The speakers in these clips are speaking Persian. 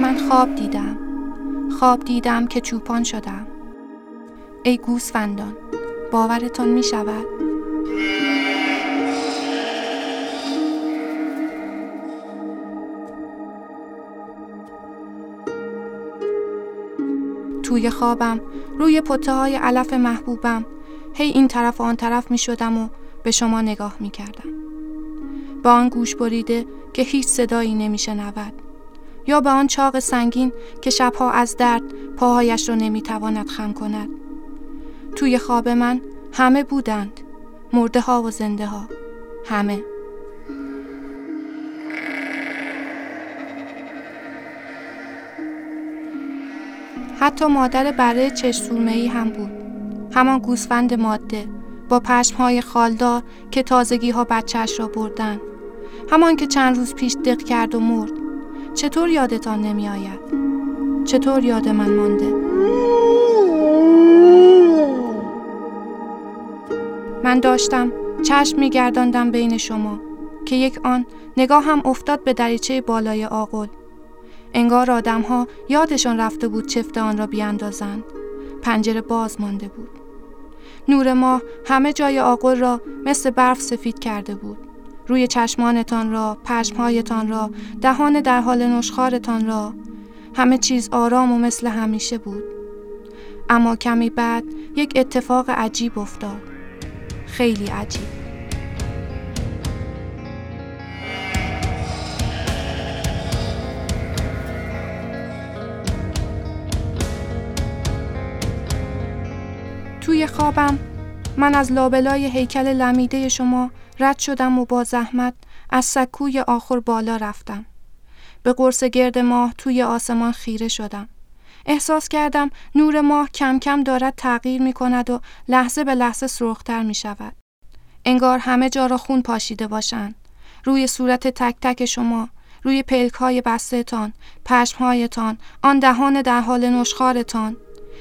من خواب دیدم که چوپان شدم. ای گوسفندان، باورتان می شود؟ توی خوابم روی پته‌های علف محبوبم هی این طرف و آن طرف می شدم و به شما نگاه می کردم. به آن گوش بریده که هیچ صدایی نمی شنود، یا به آن چاق سنگین که شبها از درد پاهایش را نمی تواند خم کند. توی خواب من همه بودند، مرده ها و زنده ها، همه. حتی مادر بره چشم‌سورمه‌ای هم بود، همان گوسفند ماده با پشم‌های خالدار که تازگی‌ها بچه‌اش را بردن، همان که چند روز پیش دق کرد و مرد. چطور یادتان نمی آید؟ چطور یاد من مانده؟ من داشتم چشم می گرداندم بین شما که یک آن نگاه هم افتاد به دریچه بالای آغل. انگار آدم ها یادشان رفته بود چفت آن را بیاندازند. پنجره باز مانده بود. نور ماه همه جای آغل را مثل برف سفید کرده بود. روی چشمانتان را، پشمهایتان را، دهان در حال نشخارتان را، همه چیز آرام و مثل همیشه بود. اما کمی بعد یک اتفاق عجیب افتاد. خیلی عجیب. توی خوابم من از لابلای هیکل لمیده شما رد شدم و با زحمت از سکوی آخر بالا رفتم. به قرص گرد ماه توی آسمان خیره شدم. احساس کردم نور ماه کم کم دارد تغییر می کند و لحظه به لحظه سرخ‌تر می شود. انگار همه جا را خون پاشیده باشند. روی صورت تک تک شما، روی پلک‌های بسته‌تان، پشم‌هایتان، آن دهان در حال نشخارتان.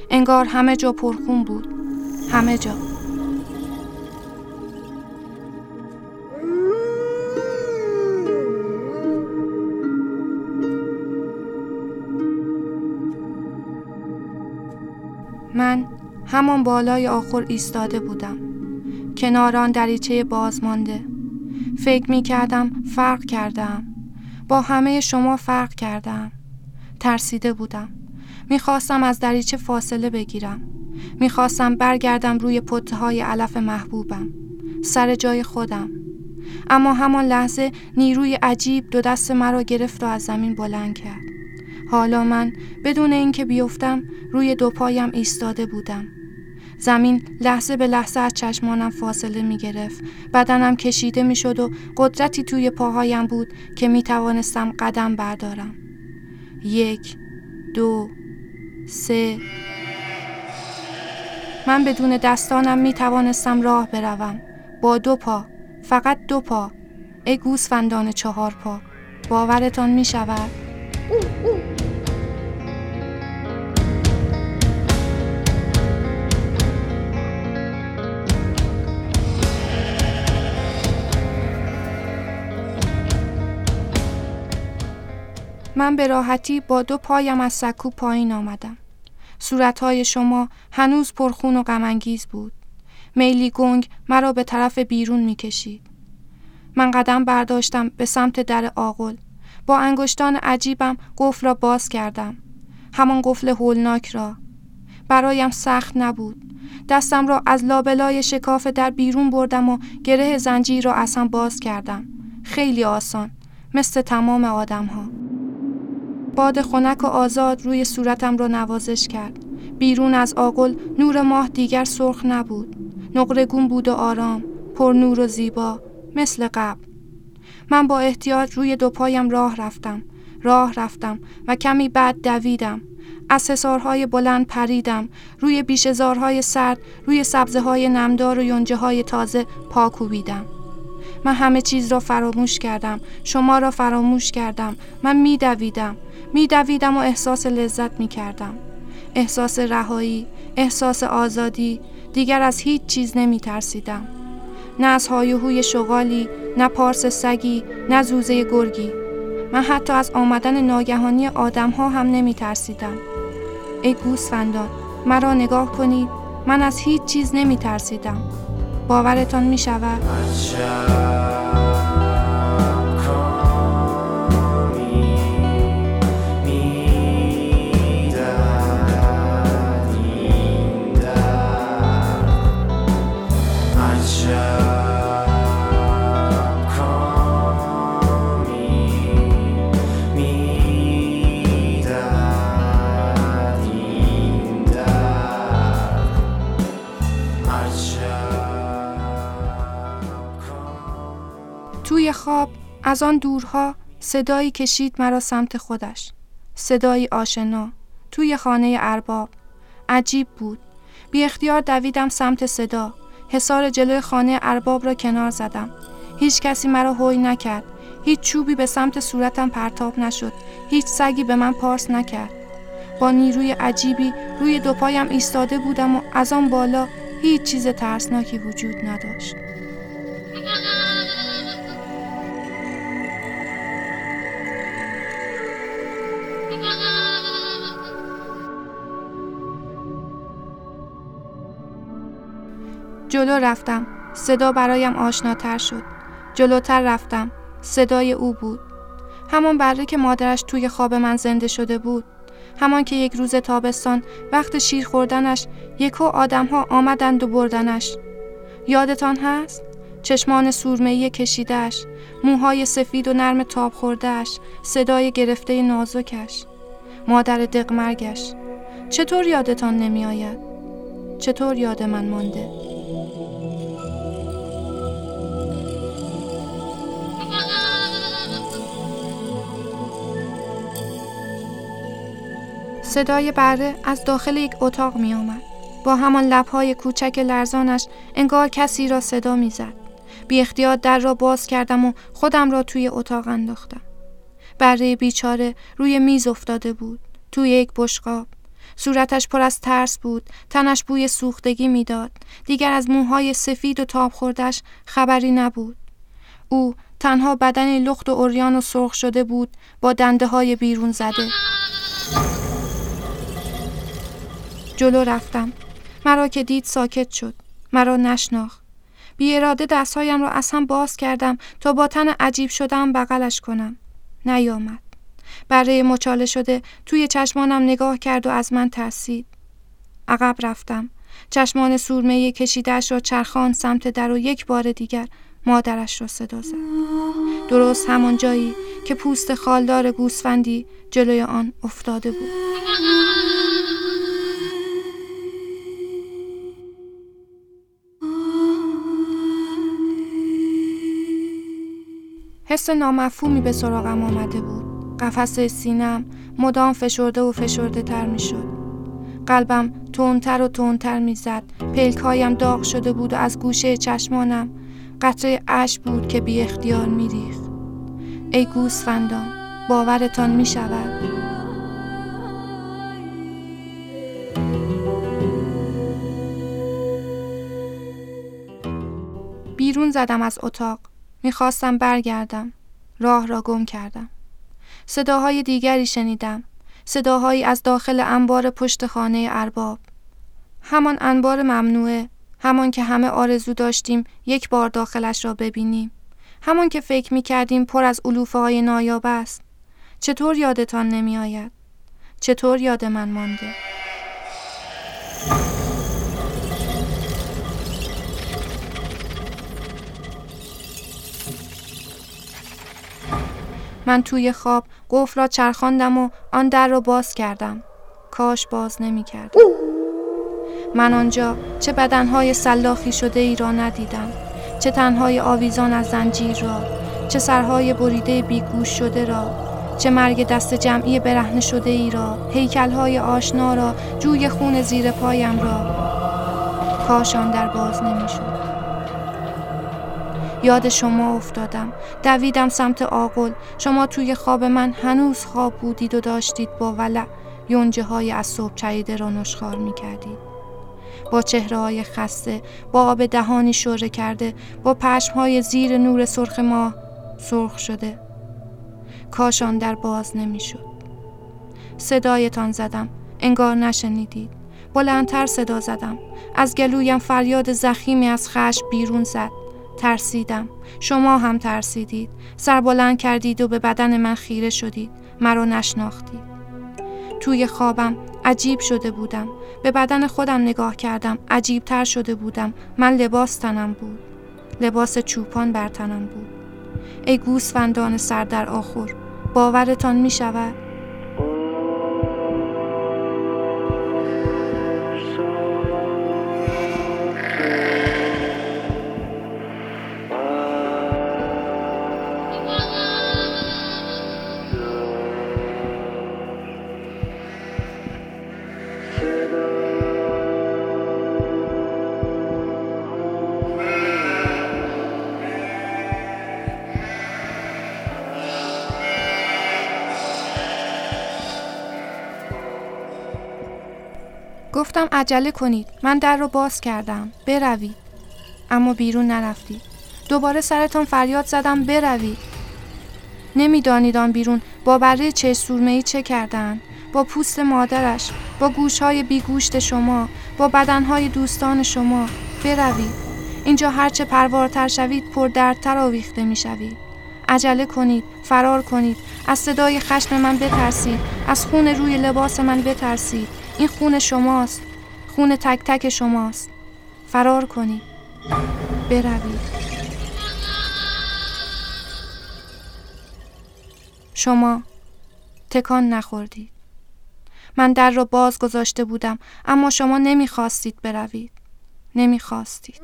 انگار همه جا پرخون بود. همه جا. من همان بالای آخر ایستاده بودم، کنار آن دریچه باز مانده. فکر می کردم فرق کردم، با همه شما فرق کردم. ترسیده بودم، می خواستم از دریچه فاصله بگیرم، می خواستم برگردم روی پته‌های علف محبوبم، سر جای خودم. اما همان لحظه نیروی عجیب دو دست مرا گرفت و از زمین بلند کرد. حالا من بدون اینکه بیفتم روی دو پایم ایستاده بودم. زمین لحظه به لحظه از چشمانم فاصله می گرفت. بدنم کشیده می شد و قدرتی توی پاهایم بود که می توانستم قدم بردارم. 1، 2، 3. من بدون دستانم می توانستم راه بروم. با 2 پا. فقط 2 پا. ای گوسفندان 4 پا. باورتان می شود؟ من به راحتی با 2 پایم از سکو پایین آمدم. صورتهای شما هنوز پرخون و غم‌انگیز بود. میلی گنگ مرا به طرف بیرون می کشید. من قدم برداشتم به سمت در آغل. با انگشتان عجیبم قفل را باز کردم. همان قفل هولناک را. برایم سخت نبود. دستم را از لابلای شکاف در بیرون بردم و گره زنجیر را از هم باز کردم. خیلی آسان. مثل تمام آدم ها. باد خنک و آزاد روی صورتم را نوازش کرد. بیرون از آغل نور ماه دیگر سرخ نبود. نقره‌گون بود و آرام، پر نور و زیبا، مثل قبل. من با احتیاط روی 2 پایم راه رفتم و کمی بعد دویدم. از حصارهای بلند پریدم، روی بیشه‌زارهای سرد، روی سبزه‌های نمدار و یونجه‌های تازه پا کوبیدم. من همه چیز را فراموش کردم، شما را فراموش کردم. من می دویدم و احساس لذت می کردم. احساس رهایی، احساس آزادی. دیگر از هیچ چیز نمی ترسیدم. نه از هایهوی شغالی، نه پارس سگی، نه زوزه گرگی. من حتی از آمدن ناگهانی آدم ها هم نمی ترسیدم. ای گوسفندان، مرا نگاه کنید، من از هیچ چیز نمی ترسیدم. باورتان می شود؟ توی خواب از آن دورها صدایی کشید مرا سمت خودش. صدایی آشنا توی خانه ارباب. عجیب بود. بی اختیار دویدم سمت صدا. حصار جلوی خانه ارباب را کنار زدم. هیچ کسی مرا هوی نکرد. هیچ چوبی به سمت صورتم پرتاب نشد. هیچ سگی به من پارس نکرد. با نیروی عجیبی روی دو پایم ایستاده بودم و از آن بالا هیچ چیز ترسناکی وجود نداشت. جلو رفتم، صدا برایم آشناتر شد. جلوتر رفتم، صدای او بود. همان بره که مادرش توی خواب من زنده شده بود. همان که یک روز تابستان وقت شیر خوردنش یکو آدم‌ها آمدند و بردنش. یادتان هست؟ چشمان سرمه‌ای کشیده‌اش، موهای سفید و نرم تاب خورده‌اش، صدای گرفته نازکش، مادر دقمرگش. چطور یادتان نمی آید؟ چطور یاد من مانده؟ صدای بره از داخل یک اتاق می آمد. با همان لبهای کوچک لرزانش انگار کسی را صدا می زد. بی اختیار در را باز کردم و خودم را توی اتاق انداختم. بره بیچاره روی میز افتاده بود. توی یک بشقاب. صورتش پر از ترس بود. تنش بوی سوختگی می داد. دیگر از موهای سفید و تاب خوردش خبری نبود. او تنها بدن لخت و عریان و سرخ شده بود با دنده های بیرون زده. جلو رفتم. مرا که دید ساکت شد. مرا نشناخت. بی اراده دستهایم را از هم باز کردم تا با تن عجیب شدم بغلش کنم. نیامد. بره مچاله شده توی چشمانم نگاه کرد و از من ترسید. عقب رفتم. چشمان سرمه‌ای کشیده‌اش را چرخاند سمت در و یک بار دیگر مادرش را صدا زد. درست همان جایی که پوست خالدار گوسفندی جلوی آن افتاده بود. حس نامفهومی به سراغم آمده بود. قفسه سینم مدام فشرده و فشرده تر می شد. قلبم تندتر و تندتر می زد. پلکایم داغ شده بود و از گوشه چشمانم قطره اشک بود که بی اختیار می ریخت. ای گوسفندان، باورتان می شود؟ بیرون زدم از اتاق. میخواستم برگردم. راه را گم کردم. صداهای دیگری شنیدم. صداهایی از داخل انبار پشت خانه ارباب. همان انبار ممنوعه. همان که همه آرزو داشتیم یک بار داخلش را ببینیم. همان که فکر میکردیم پر از علوفه های نایاب است. چطور یادتان نمی آید؟ چطور یاد من مانده؟ من توی خواب قفل را چرخاندم و آن در را باز کردم. کاش باز نمی کردم. من آنجا چه بدنهای سلاخی شده ای را ندیدم. چه تنهای آویزان از زنجیر را. چه سرهای بریده بیگوش شده را. چه مرگ دست جمعی برهنه شده ای را. هیکلهای آشنا را. جوی خون زیر پایم را. کاش آن در باز نمی شد. یاد شما افتادم. دویدم سمت آغل. شما توی خواب من هنوز خواب بودید و داشتید با ولع یونجه های از صبح چریده را نشخوار می کردید. با چهره‌های خسته، با آب دهانی شره کرده، با پشم‌های زیر نور سرخ ماه سرخ شده. کاش آن در باز نمی‌شد. صدایتان زدم، انگار نشنیدید. بلندتر صدا زدم. از گلویم فریاد زخیمی از خشم بیرون زد. ترسیدم. شما هم ترسیدید. سر بلند کردید و به بدن من خیره شدید. مرا نشناختید. توی خوابم عجیب شده بودم. به بدن خودم نگاه کردم. عجیب تر شده بودم. من لباس تنم بود. لباس چوپان بر تنم بود. ای گوسفندان سر در آخور، باورتان می شود؟ گفتم عجله کنید. من در رو باز کردم. بروید. اما بیرون نرفتید. دوباره سرتان فریاد زدم بروید. نمیدانید آن بیرون با بره چشم سورمه‌ای چه کردند. با پوست مادرش، با گوشهای بیگوشت شما، با بدنهای دوستان شما. بروید. اینجا هرچه پروارتر شوید پردردتر آویخته می شوید. عجله کنید، فرار کنید، از صدای خشم من بترسید، از خون روی لباس من بترسید. این خون شماست، خون تک تک شماست. فرار کنید، بروید. شما تکان نخوردید. من در را باز گذاشته بودم، اما شما نمیخواستید بروید. نمیخواستید.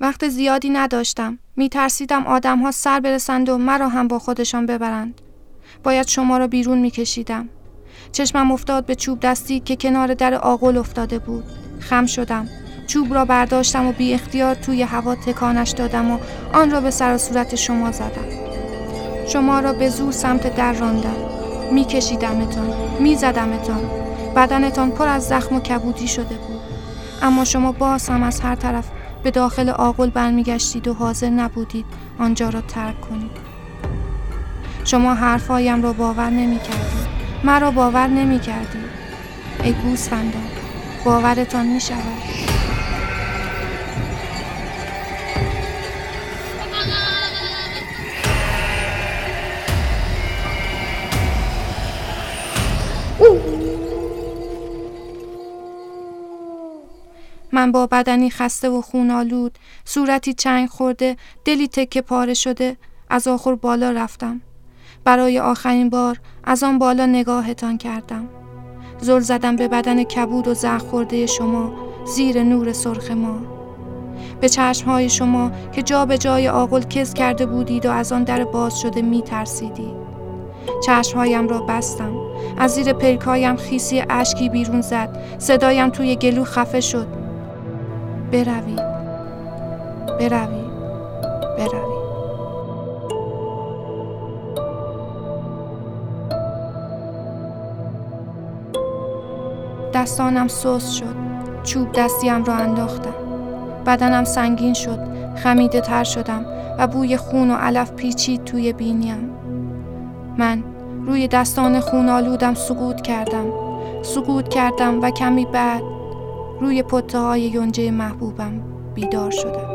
وقت زیادی نداشتم. میترسیدم آدم ها سر برسند و مرا هم با خودشان ببرند. باید شما را بیرون میکشیدم. چشمم افتاد به چوب دستی که کنار در آغل افتاده بود. خم شدم. چوب را برداشتم و بی اختیار توی هوا تکانش دادم و آن را به سر و صورت شما زدم. شما را به زور سمت در راندم. میکشیدمتان، میزدمتان. بدنتان پر از زخم و کبودی شده بود. اما شما باز هم از هر طرف به داخل آغل برمیگشتید و حاضر نبودید آنجا را ترک کنید. شما حرفایم را باور نمی کردید. مرا باور نمی کردید. ای گوسفندان، باورتان می شود؟ من با بدنی خسته و خونالود، صورتی چنگ خورده، دلی تکه پاره شده، از آخر بالا رفتم. برای آخرین بار از آن بالا نگاهتان کردم. زل زدم به بدن کبود و زخم خورده شما زیر نور سرخ ما. به چشمهای شما که جا به جای آغل کز کرده بودید و از آن در باز شده می ترسیدید. چشمهایم را بستم. از زیر پلکایم خیسی اشکی بیرون زد. صدایم توی گلو خفه شد. بروید. بروید. بروید. دستانم سوز شد. چوب دستیم را انداختم. بدنم سنگین شد. خمیده تر شدم و بوی خون و علف پیچید توی بینیم. من روی دستان خون آلودم سقوط کردم. سقوط کردم و کمی بعد روی پته‌های یونجه محبوبم بیدار شدم.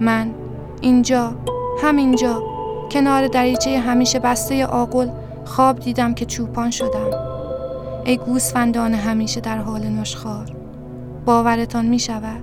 من اینجا، همینجا، کنار دریچه همیشه بسته آغل خواب دیدم که چوپان شدم. ای گوسفندان همیشه در حال نشخوار، باورتان می شود؟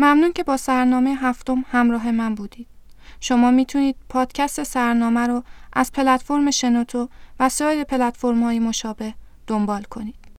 ممنون که با سحرنامه هفتم همراه من بودید. شما میتونید پادکست سحرنامه رو از پلتفرم شنوتو و سایر پلتفرم‌های مشابه دنبال کنید.